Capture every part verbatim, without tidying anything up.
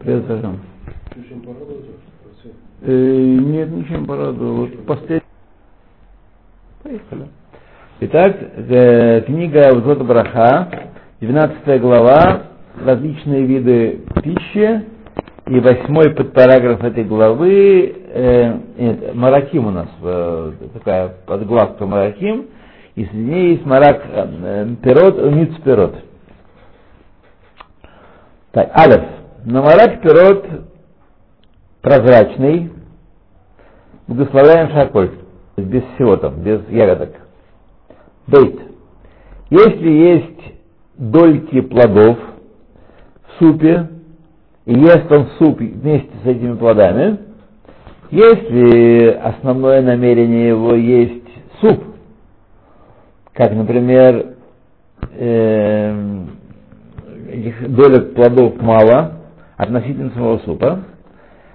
Предотвращен. Нет, ничем порадовало. Последний. Поехали. Итак, книга Взот Браха, двенадцатая глава, различные виды пищи, и восьмой подпараграф этой главы, э, нет, Мараким у нас, э, такая подглавка Мараким, и с ней есть Марак э, Перот, Митс Перот. Так, Алеф. На Марак Перот прозрачный, благословляем Шааколь, без всего там, без ягодок. Бейт. Если есть дольки плодов в супе, и ест он суп вместе с этими плодами, если основное намерение его есть суп, как, например, э, долек плодов мало относительно самого супа,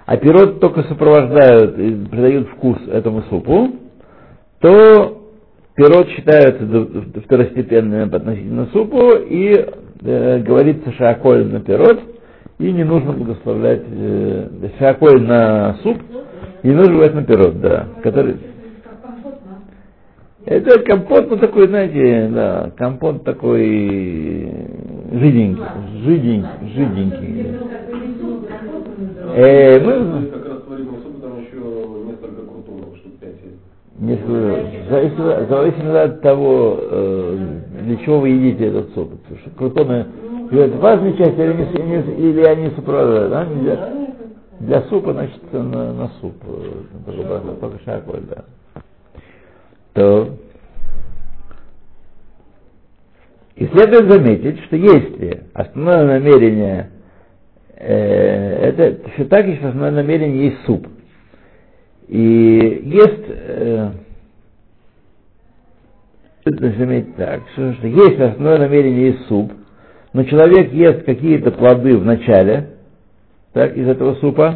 а пирот только сопровождают и придают вкус этому супу, то пирот считается второстепенным относительно супу, и э, говорится шааколь на пирот, и не нужно благословлять э, шааколь на суп, и не нужно благословлять на пирот, да, который... Это компот, ну такой, знаете, да, компот такой жиденький, жиденький, жиденький. Э, мы как раз творим особо, там еще несколько крутонов, штук пять есть. Несколько, зависит от того, для чего вы едите этот суп. Потому что крутоны, это важная часть, или они сопровождают, да, нельзя. Для супа, значит, на, на суп, только шааколь, да. То и следует заметить, что если основное намерение э, это все так, если основное намерение есть суп, и ест э, следует заметить так, что, что если основное намерение есть суп, но человек ест какие-то плоды в начале, так, из этого супа,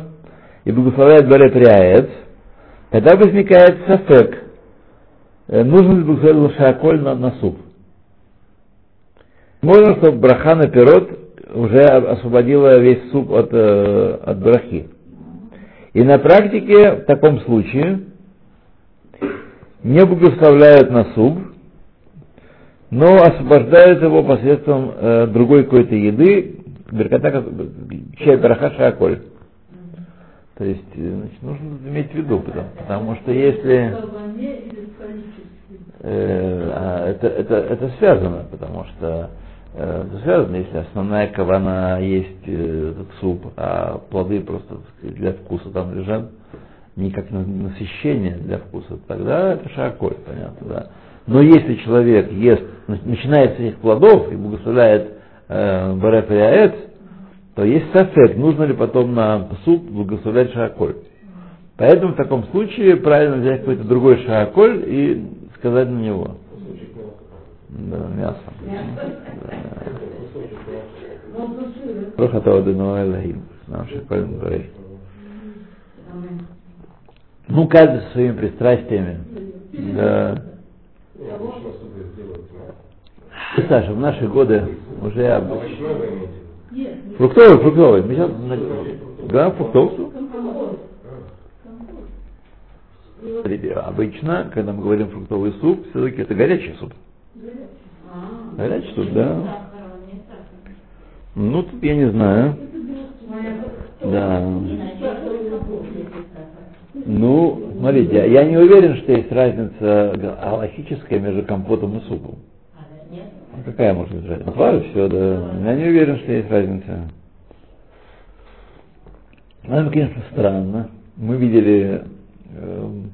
и благословляет Барапаря, Эц, тогда возникает сафек. Нужно ли благословить шааколь на, на суп? Можно, чтобы браха на пирот уже освободила весь суп от, от брахи. И на практике в таком случае не благословляют на суп, но освобождают его посредством э, другой какой-то еды, берката, чай браха шааколь. То есть, значит, нужно иметь в виду, потому, потому что если... Э, это, это, это связано, потому что э, это связано, если основная кавана есть э, этот суп, а плоды просто для вкуса там лежат, не как насыщение для вкуса, тогда это шааколь, понятно, да. Но если человек ест, начинает с этих плодов и благословляет э, барапаря эц, то есть сафек, нужно ли потом на суп благословлять шааколь. Поэтому в таком случае правильно взять какой-то другой шааколь и сказать на него. Кусочек мяса. Да, мясо. Мясо. Прохатавады Нуэлахим. Нам шааколь говорит. Ну, каждый со своими пристрастиями. Да. Саша, в наши годы уже обычно. Фруктовый, фруктовый. Мы сейчас... Да, фруктовый. Обычно, когда мы говорим фруктовый суп, все-таки это горячий суп. Горячий суп, да. Ну, тут я не знаю. Да. Ну, смотрите, я, я не уверен, что есть разница алахическая между компотом и супом. А какая может быть разница? Отвар, все, да. Я не уверен, что есть разница. Нам, конечно, странно. Мы видели...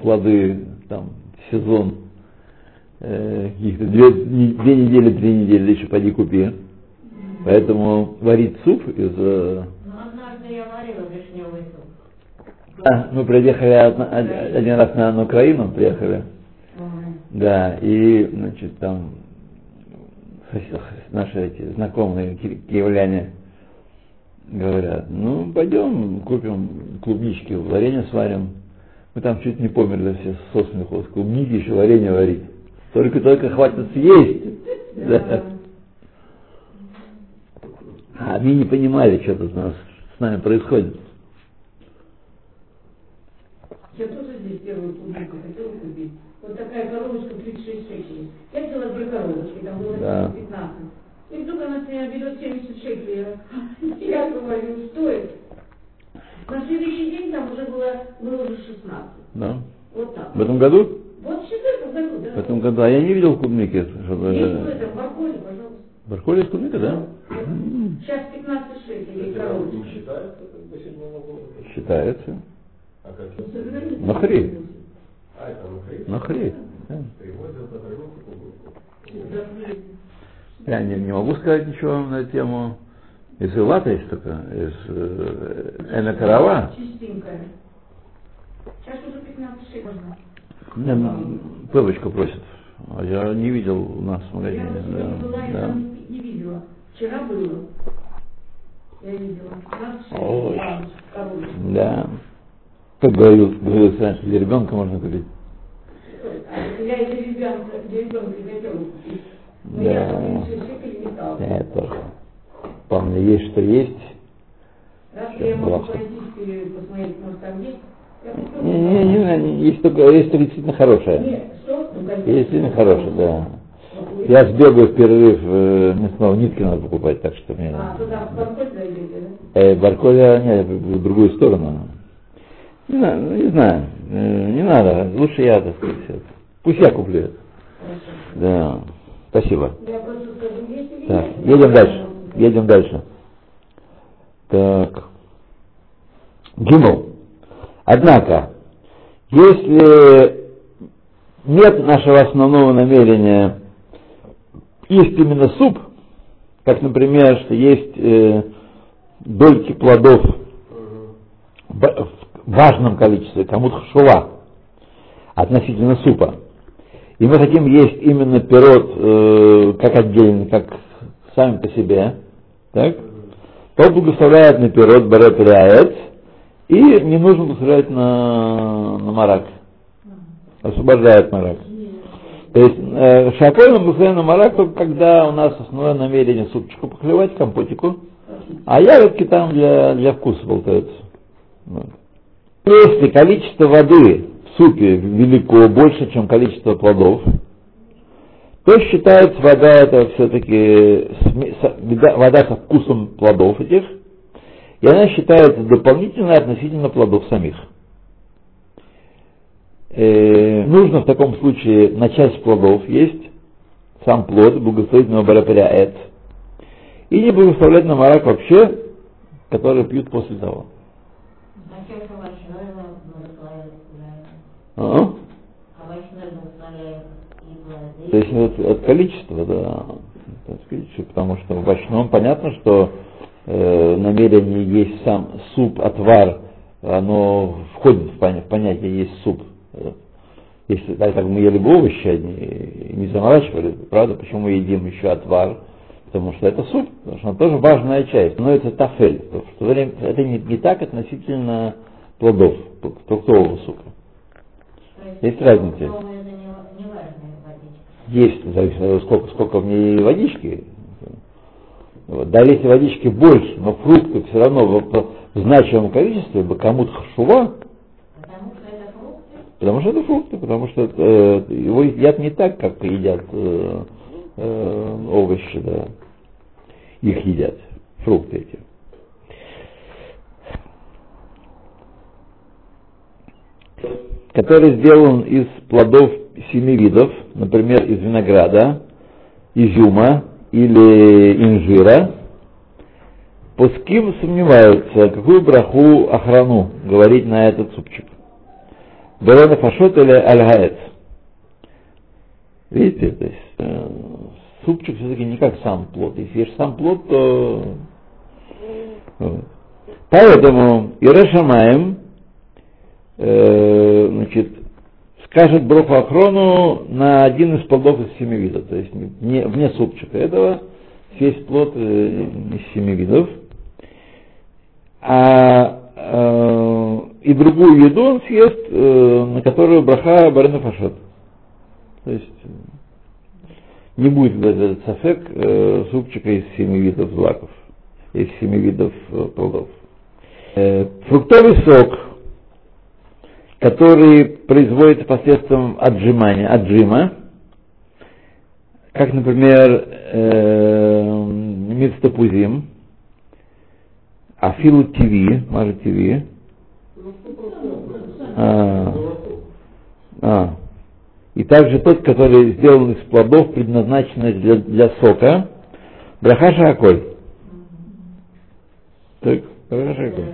плоды там в сезон э, каких-то две, две недели, три недели еще поди купи. Mm-hmm. Поэтому варить суп из... Э... Ну, однажды я варила вишневый суп. А, мы приехали одна, один раз на Украину, приехали. Mm-hmm. Да, и, значит, там наши эти знакомые киевляне говорят, ну, пойдем купим клубнички, варенье сварим. Мы там чуть не померли все со смеху, с клубники еще варенье варить. Только-только хватит съесть. Да. А они не понимали что-то из нас, с нами происходит. Я тоже здесь первую публику хотела купить. Вот такая коробочка тридцать шесть шекелей. Я взяла две коробочки, там было да. пятнадцать. И вдруг она с меня берет семьдесят шекелей. Я говорю, что это? На следующий день там уже было, было уже шестнадцать. Да. Вот так. В этом году? Вот в четвертом году, да. В этом году. А я не видел кубники. Чтобы... Есть в этом, барколе, пожалуйста. Барколе из кубника, да? Сейчас пятнадцать шекелей коробочки. Не считается по седьмому году? Считается. А как? Нахри. А, это нахри? Нахри. Да. Привозят за тройную кубнику. Я не, не могу сказать ничего вам на тему. Из Илата есть такая, из Энакарава. Чистенькая. Сейчас уже пятнадцать шекелей. Мне пылочку просят. Я не видел у нас в магазине. Я да. не была, я да. там не видела. Вчера было. Я видела. Ой. Да. Как говорил, говорилось раньше, для ребенка можно купить. Я для ребенка, для ребенка не хотела купить. Но да. я там шекель не стал. Я тоже. Помню, есть что есть. Раз я, я могу пойти посмотреть, может там есть. Не, не, не знаю, есть только, есть только действительно хорошая. Нет, что? Ну, конечно. Есть действительно хорошая, да. Я сбегаю в перерыв, мне снова нитки надо покупать, так что мне... А, туда, в Барколь зайдете, да? Э, Барколь, нет, в другую сторону. Не знаю, не знаю, не надо, лучше я, так сказать, пусть я куплю это. Да, спасибо. Так, едем дальше, едем дальше. Так, Гимл. Однако, если нет нашего основного намерения есть именно суп, как, например, что есть э, дольки плодов в важном количестве, кому-то хшува, относительно супа, и мы хотим есть именно пирот э, как отдельно, как сами по себе, так, то благословляет на пирот барапаря Эц, и не нужно посылать на, на марак. Освобождает марак. То есть э, шеаколь мы посылаем на марак только когда у нас основное намерение супчику поклевать, компотику, а ягодки там для, для вкуса болтаются. Вот. Если количество воды в супе велико, больше, чем количество плодов, то считается вода это все-таки вода со вкусом плодов этих, и она считается дополнительной относительно плодов самих. Э, нужно в таком случае на часть плодов есть сам плод, благословительного барапаря эт, и не благословлять на марак вообще, который пьют после того. А? То есть от, от количества, да, от количества, потому что в овощном понятно, что э, намерение есть сам суп, отвар, оно входит в понятие есть суп. Если так, так мы ели бы овощи, не, не заморачивали, правда, почему мы едим еще отвар, потому что это суп, потому что она тоже важная часть, но это тафель, в то время это не, не так относительно плодов, фруктового супа. Есть разница? Есть, зависит, сколько, сколько в ней водички. Вот. Да, если водички больше, но фрукты все равно в, в значимом количестве, кому-то хашува. Потому что это фрукты? Потому что это фрукты, потому что э, его едят не так, как едят э, э, овощи, да. Их едят, фрукты эти. Который сделан из плодов семи видов, например, из винограда, изюма или инжира, пуским сомневаются, какую браху ахрону говорить на этот супчик. Борона Фашот или Аль-Гаэт. Видите, то есть э, супчик все-таки не как сам плод. Если ешь сам плод, то... Вот. Поэтому Ирешамаем значит, скажет Брофо ахроно на один из плодов из семи видов, то есть не, вне супчика этого, есть плод из семи видов, а э, и другую еду он съест, э, на которую браха Борона Фашот. То есть не будет этот сафек э, супчика из семи видов злаков, из семи видов плодов. Фруктовый сок, который производится посредством отжимания, отжима, как, например, мицтапузим, афилу тиви, может тиви, а, а. и также тот, который сделан из плодов, предназначенных для, для сока, браха шааколь. Так, браха шааколь.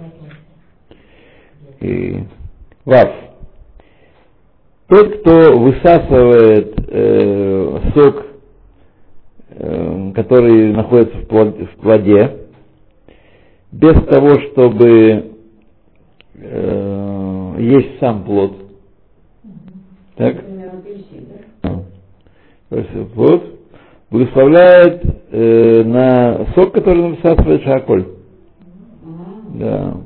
И вав. Тот, кто высасывает э, сок, э, который находится в, плод, в плоде, без того, чтобы э, есть сам плод. Так? Плод благословляет э, на сок, который высасывает шааколь. Да.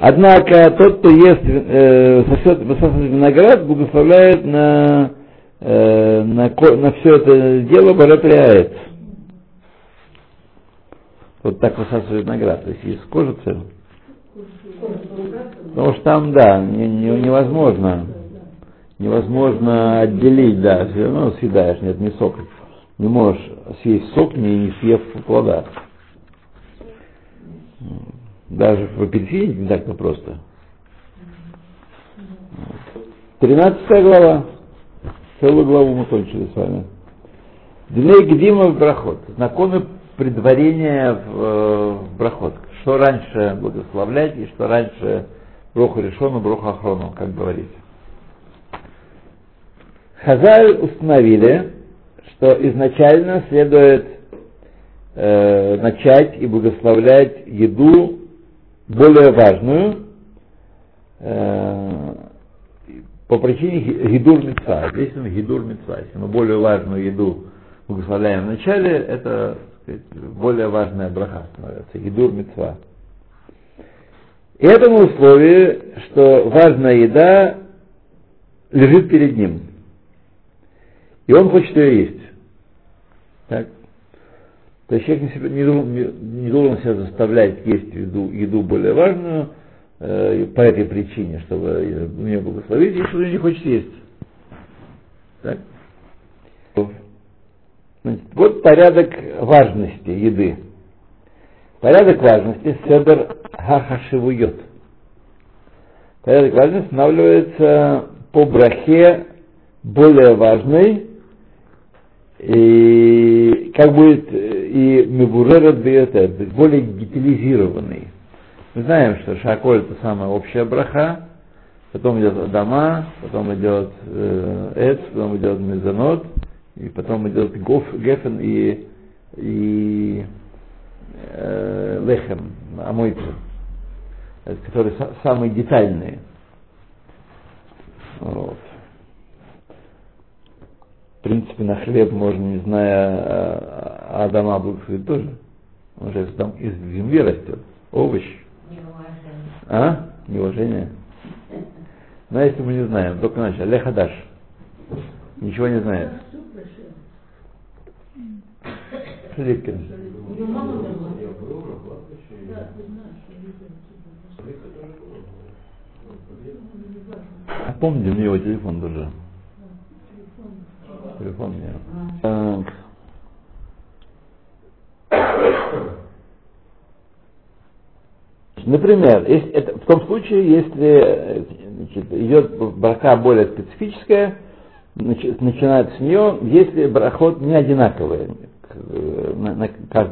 Однако тот, кто ест, э, сосет, высасывает виноград, благословляет на, э, на, на все это дело барапаря Эц. Вот так высасывает виноград, то есть из кожи цель. Потому что там, да, не, не, невозможно, невозможно отделить, да, все равно съедаешь, нет, не сок. Не можешь съесть сок, не, не съев плода. Даже в апельсине не так-то просто. Тринадцатая глава. Целую главу мы кончили с вами. Дней Гдима в Брахот. Законы предварения в, в Брахот. Что раньше благословлять и что раньше Броху решено, Броха ахроно, как говорится. Хазаль установили, что изначально следует э, начать и благословлять еду более важную, э, по причине гидур мецва. Здесь он гидур мецва. Если мы более важную еду благословляем вначале, это, так сказать, более важная браха становится, гидур мецва. И это на условии, что важная еда лежит перед ним, и он хочет ее есть. Так? То есть человек не, не, должен, не должен себя заставлять есть еду, еду более важную э, по этой причине, чтобы меня благословить, если он не хочет есть. Так. Значит, вот порядок важности еды. Порядок важности Седер Хашивуёт. Порядок важности устанавливается по брахе более важной, и как будет и мебурерад, то есть более детализированный. Мы знаем, что Шааколь — это самая общая браха, потом идет Адама, потом идет Эц, потом идет Мезонот, и потом идет Гоф Гефен и, и э, Лехем, Амойцы, которые самые детальные. Вот. В принципе, на хлеб можно, не зная Адама, благословить тоже. Он же там из земли растет. Овощ. Неуважение. А? Неуважение. Но если мы не знаем, только начали. Ле хадаш. Ничего не знает. Шлипкин. А помните, мне его телефон тоже. Телефон нет. А. Например, если это, в том случае, если, значит, идет браха более специфическая, значит, начинают с нее, если брахот не одинаковые.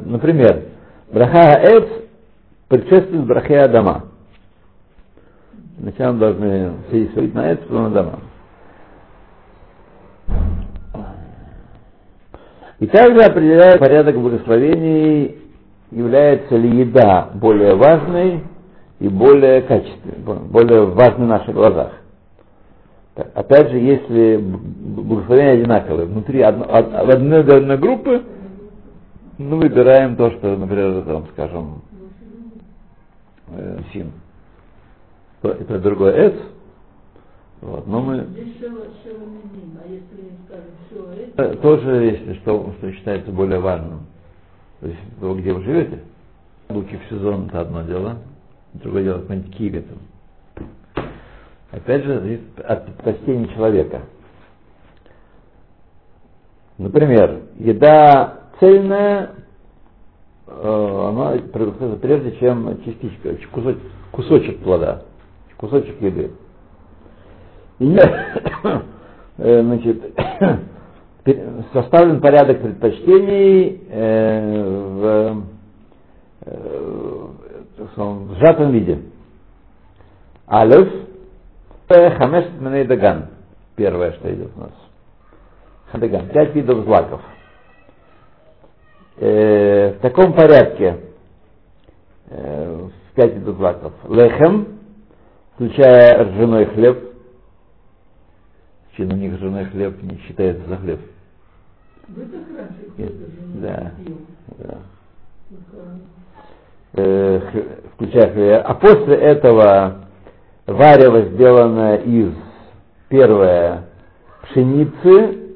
Например, браха Эц предшествует брахе Адама. Сначала должны все сходить на Эц, потом на Адама. И также определяет порядок благословений, является ли еда более важной и более качественной, более важной в наших глазах. Так, опять же, если благословения одинаковые, внутри одно, одной, одной группы, мы выбираем то, что, например, там, скажем, э, син. То, это другой Эц. Вот, но мы... Тоже, если что, что считается более важным, то есть то, где вы живете, луки в сезон — это одно дело, Другое дело, какой-нибудь киви там. Опять же, зависит от предпочтений человека. Например, еда цельная, она приготовится прежде, чем частичка, кусочек, кусочек плода, кусочек еды. И нет, значит, составлен порядок предпочтений в, в сжатом виде. Алеф, хамеш минедаган, первое, что идет у нас. Хадаган, пять видов злаков. Э, в таком порядке э, пять видов злаков. Лехем, включая ржаной хлеб. Чин у них ржаной хлеб не считается за хлеб. Вы так раньше хлеб ржаной да, да. Э, включая хлеб. А после этого варево сделано из, первое, пшеницы,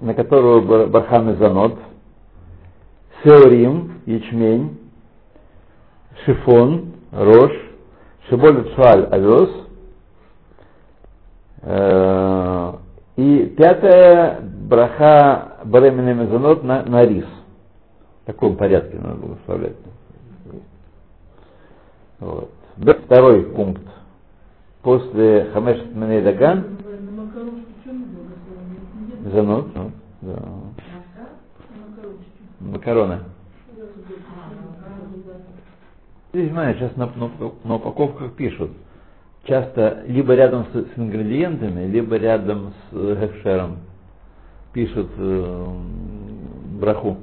на которую бараха мезонот, сеорим, ячмень, шифон, рожь, шиболет шуаль, овес, и пятое, браха боремина мезонот на, на рис. В таком порядке надо было вставлять. Вот. Второй пункт. После хамеш минедаган мезонот, ну, да. Макароны. Здесь, знаю, сейчас на, на, на упаковках пишут. Часто либо рядом с, с ингредиентами, либо рядом с гефшером пишут э, браху.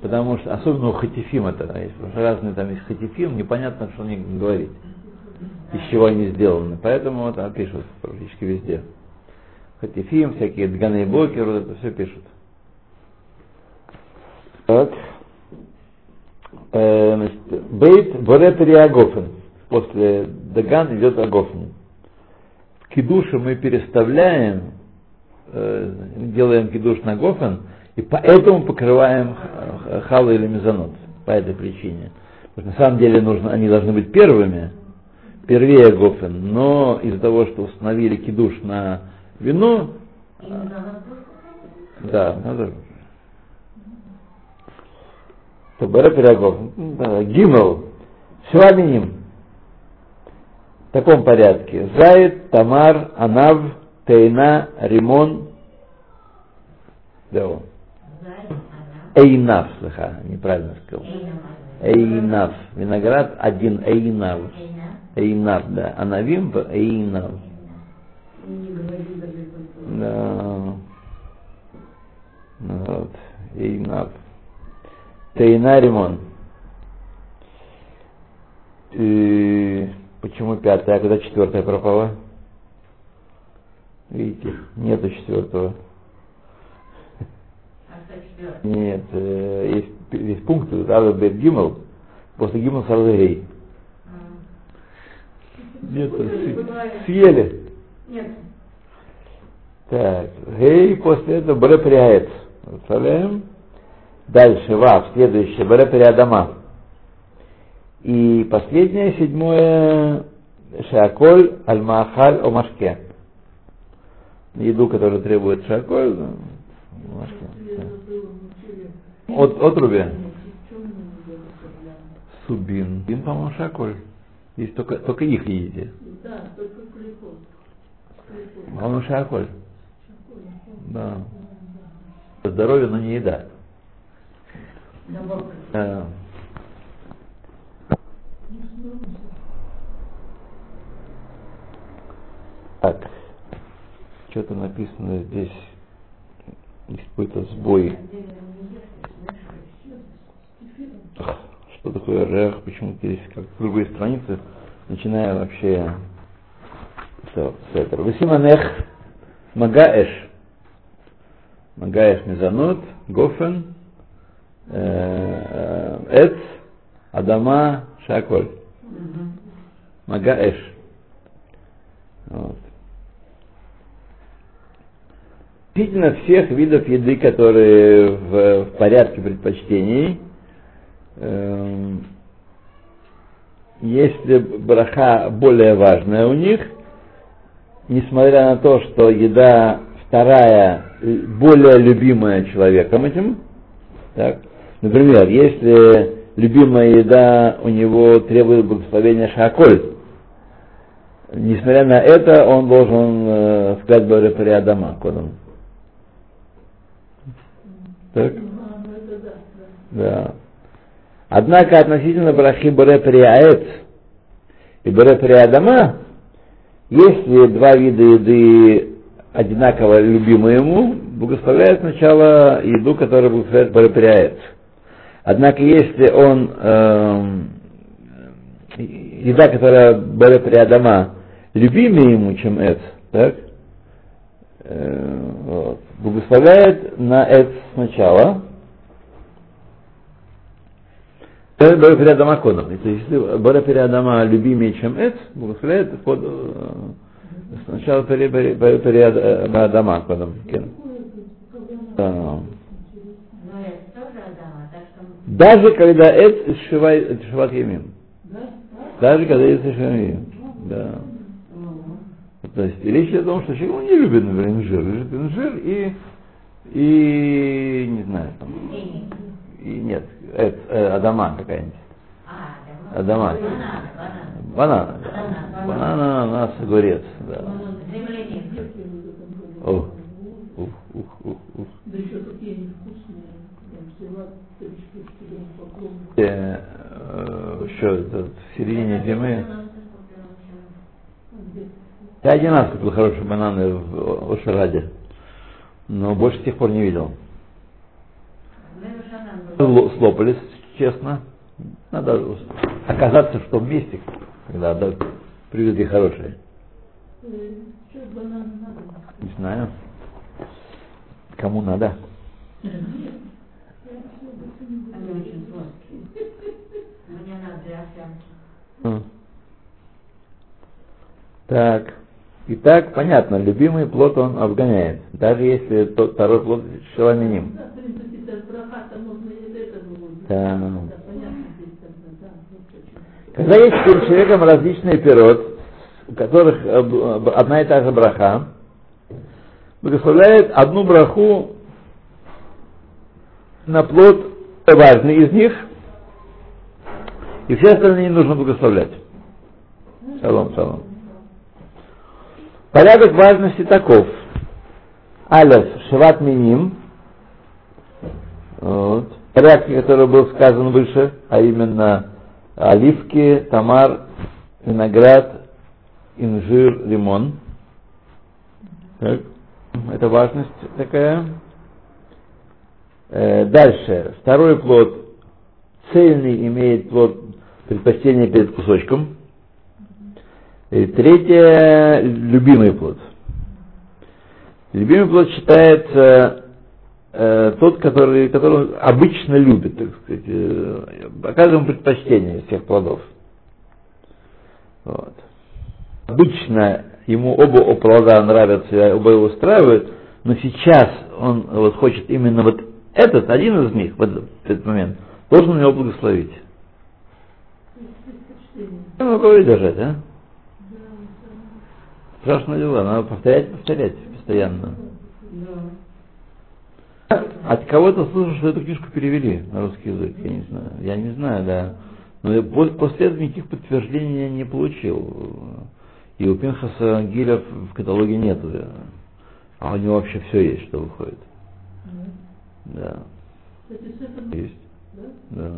Потому что, особенно у хатифим это есть, потому что разные там есть хатифим, непонятно, что они говорить, из чего они сделаны. Поэтому там пишут практически везде. Хатифим, всякие дганы и бокеры, вот это все пишут. Так. Э, значит, бейт боре переагофен. После даган идет агофен. В кидуше мы переставляем, э, делаем кидуш на гофен, и поэтому покрываем хала или мезонот. По этой причине. Потому что на самом деле нужно, они должны быть первыми, первее гофен, но из-за того, что установили кидуш на вино, да, надо. Табара пирогов, гимел, шваминим. В таком порядке. Зайд, тамар, анав, тейна, римон, да. Эйнаф, слыха, неправильно сказал. Эйнаф, виноград один, эйнаф. Эйнаф, да. Анавим, эйнаф. Да. Вот. Эйнаф. Тейна римон. И почему пятая? А когда четвертая пропала? Видите, нету четвертого. Нет, есть, есть пункты, сразу бейт гимл, после гимл сразу рей. Нету, съели. Нет. Так, гей, после этого барапаря эц. Представляем. Дальше вав, следующее барапаря адама. И последнее, седьмое, шеаколь, аль-маахаль, о-машке. Еду, которую требует шеаколь, о-машке. От, отруби. Субин. Субин, по-моему, шеаколь. Есть только, только их едите. Да, только куликов. По-моему, шеаколь. Да. Здоровье, но не еда. Да. Так. Что-то написано здесь. Есть какой-то сбой. Что такое РФ? Почему-то здесь как с другой страницы. Начинаем вообще с этого. Весиманех магаэш. Магаэш мезонот, гофен, эц, адама, шаколь. Магаэш. Вот. Действительно, всех видов еды, которые в, в порядке предпочтений, э, Если браха более важная у них, несмотря на то, что еда вторая более любимая человеком этим, так, например, если любимая еда у него требует благословения Шааколь, несмотря на это, он должен э, сказать Барапаря Адама кодом. Так? Да. Однако относительно брахи Барапаря Эц и Барапаря Адама, если два вида еды одинаково любимы ему, благословляет сначала еду, которая благословляет Барапаря Эц. Однако если он э, еда, которая Барапаря Адама, любимее ему, чем Эц, так? Э, вот. Благословляет на Эц сначала. Барапаря Адама кодом. Если Барапаря Адама любимее, чем Эц, благословляет код, сначала Барапаря Адама кодом. Да. Даже когда Эц из Шиват Ямин. Даже когда Эц из Шиват Ямин. Да. То есть речь идет о том, что человек не любит, например, инжир. Лежит инжир и, и не знаю, там, и нет, э, э, адама какая-нибудь. А, адама. Адама. Банан. Банан. Банан. Банан, ананас, огурец, да. Земляник. Ух, ух, ух, ух, ух. Да еще такие невкусные. Там взяла три штучки, я не попробую. Еще этот, в середине зимы. Я один раз купил хорошие бананы в Ошараде, но больше с тех пор не видел. Слопались, честно. Надо оказаться, что в месте, когда привезли хорошие. Не знаю, кому надо. Они очень сладкие. Мне надо для овсянки. Так. Итак, понятно, любимый плод он обгоняет, даже если тот второй плод шеломиним. Да. Когда есть перед человеком различные пирот, у которых одна и та же браха, благословляет одну браху на плод важный из них, и все остальные не нужно благословлять. Шалом, шалом. Порядок важности таков. Алеф Шиват Миним. Вот. Порядок, который был сказан выше, а именно оливки, тамар, виноград, инжир, лимон. Так. Это важность такая. Э, дальше. Второй плод. Цельный имеет плод предпочтение перед кусочком. И третье, любимый плод. Любимый плод считается э, тот, который, который он обычно любит, так сказать, э, оказываем предпочтение всех плодов. Вот. Обычно ему оба плода нравятся, оба его устраивают, но сейчас он вот хочет именно вот этот, один из них, в этот, в этот момент, должен его благословить. Я могу и держать, а? Страшное дело, надо повторять, повторять постоянно. Да. От кого-то слышал, что эту книжку перевели на русский язык, я не знаю. Я не знаю, да. Но после этого никаких подтверждений я не получил. И у Пинхаса Гиля в каталоге нет. А у него вообще все есть, что выходит. Да. Да. Есть. Да? Да. А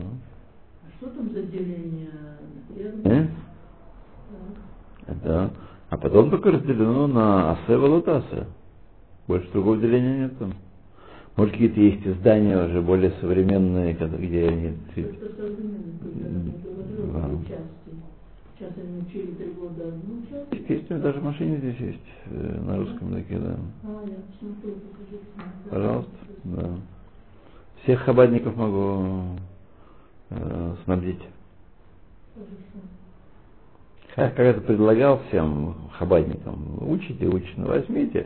что там за деление? Э? Да. Да. А потом только разделено на асе валутасе. Больше другого деления нет там. Может, какие-то есть издания уже более современные, где они... Это современные, когда мы говорим о части. Сейчас они учили три года одну часть. Естественно, даже в машине здесь есть, на русском языке, да. А, я посмотрю, покажите. Пожалуйста, да. Всех хабадников могу э, снабдить. Хорошо. Я когда-то предлагал всем хабадникам, учите, учите, возьмите.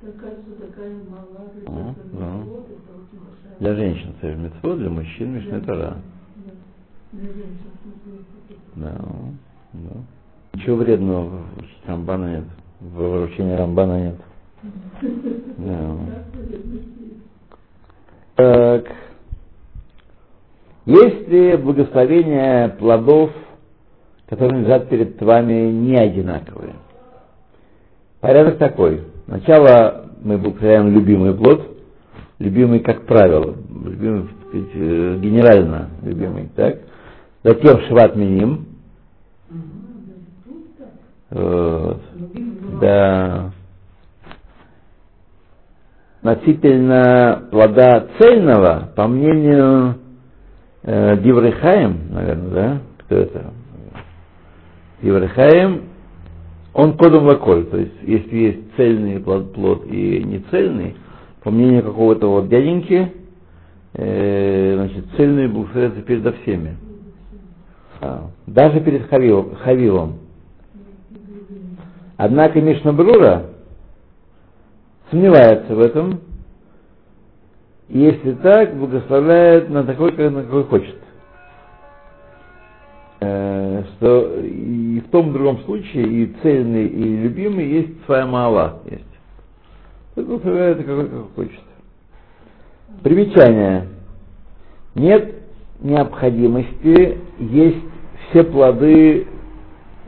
Такая, такая малая, а, да. Для женщин, совершенно митцвот, для мужчин, мишна тора. Да. Да, да. Ничего вредного в Рамбана нет. В вручении Рамбана нет. Да. Так. Есть ли благословения плодов, которые лежат перед вами, не одинаковые? Порядок такой. Сначала мы благословляем любимый плод. Любимый, как правило. Любимый, генерально любимый. Так. Затем шват миним. Вот. Да. Относительно плода цельного, по мнению э, Диврей Хаем, наверное, да? Кто это? Диврей Хаем, он кодом лаколь, то есть если есть цельный плод, плод и нецельный, по мнению какого-то вот дяденьки, э, значит, цельный благословляется передо всеми. А, даже перед Хавилом. Хавилом. Однако Мишна Брура сомневается в этом. И если так, благословляет на такой, как на какой хочет. Э, что и в том и другом случае, и цельный, и любимый, есть своя маала. Есть. Благословляет на какой, как хочет. Примечание. Нет необходимости есть все плоды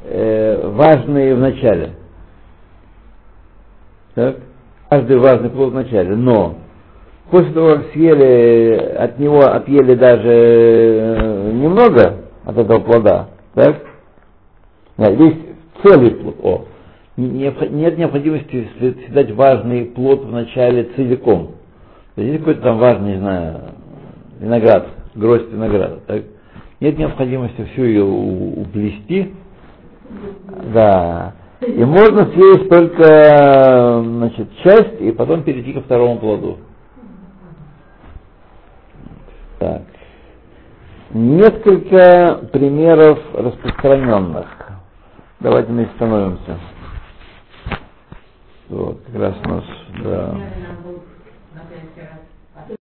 э, важные в начале. Так? Каждый важный плод вначале, но после того, как съели, от него отъели даже немного от этого плода, так? Да, есть целый плод. О, нет необходимости съедать важный плод вначале целиком. То есть какой-то там важный, не знаю, виноград, гроздь винограда, так? Нет необходимости всю ее уплести. Да. И можно съесть только, значит, часть, и потом перейти ко второму плоду. Так. Несколько примеров распространенных. Давайте мы остановимся. Вот, как раз у нас, да.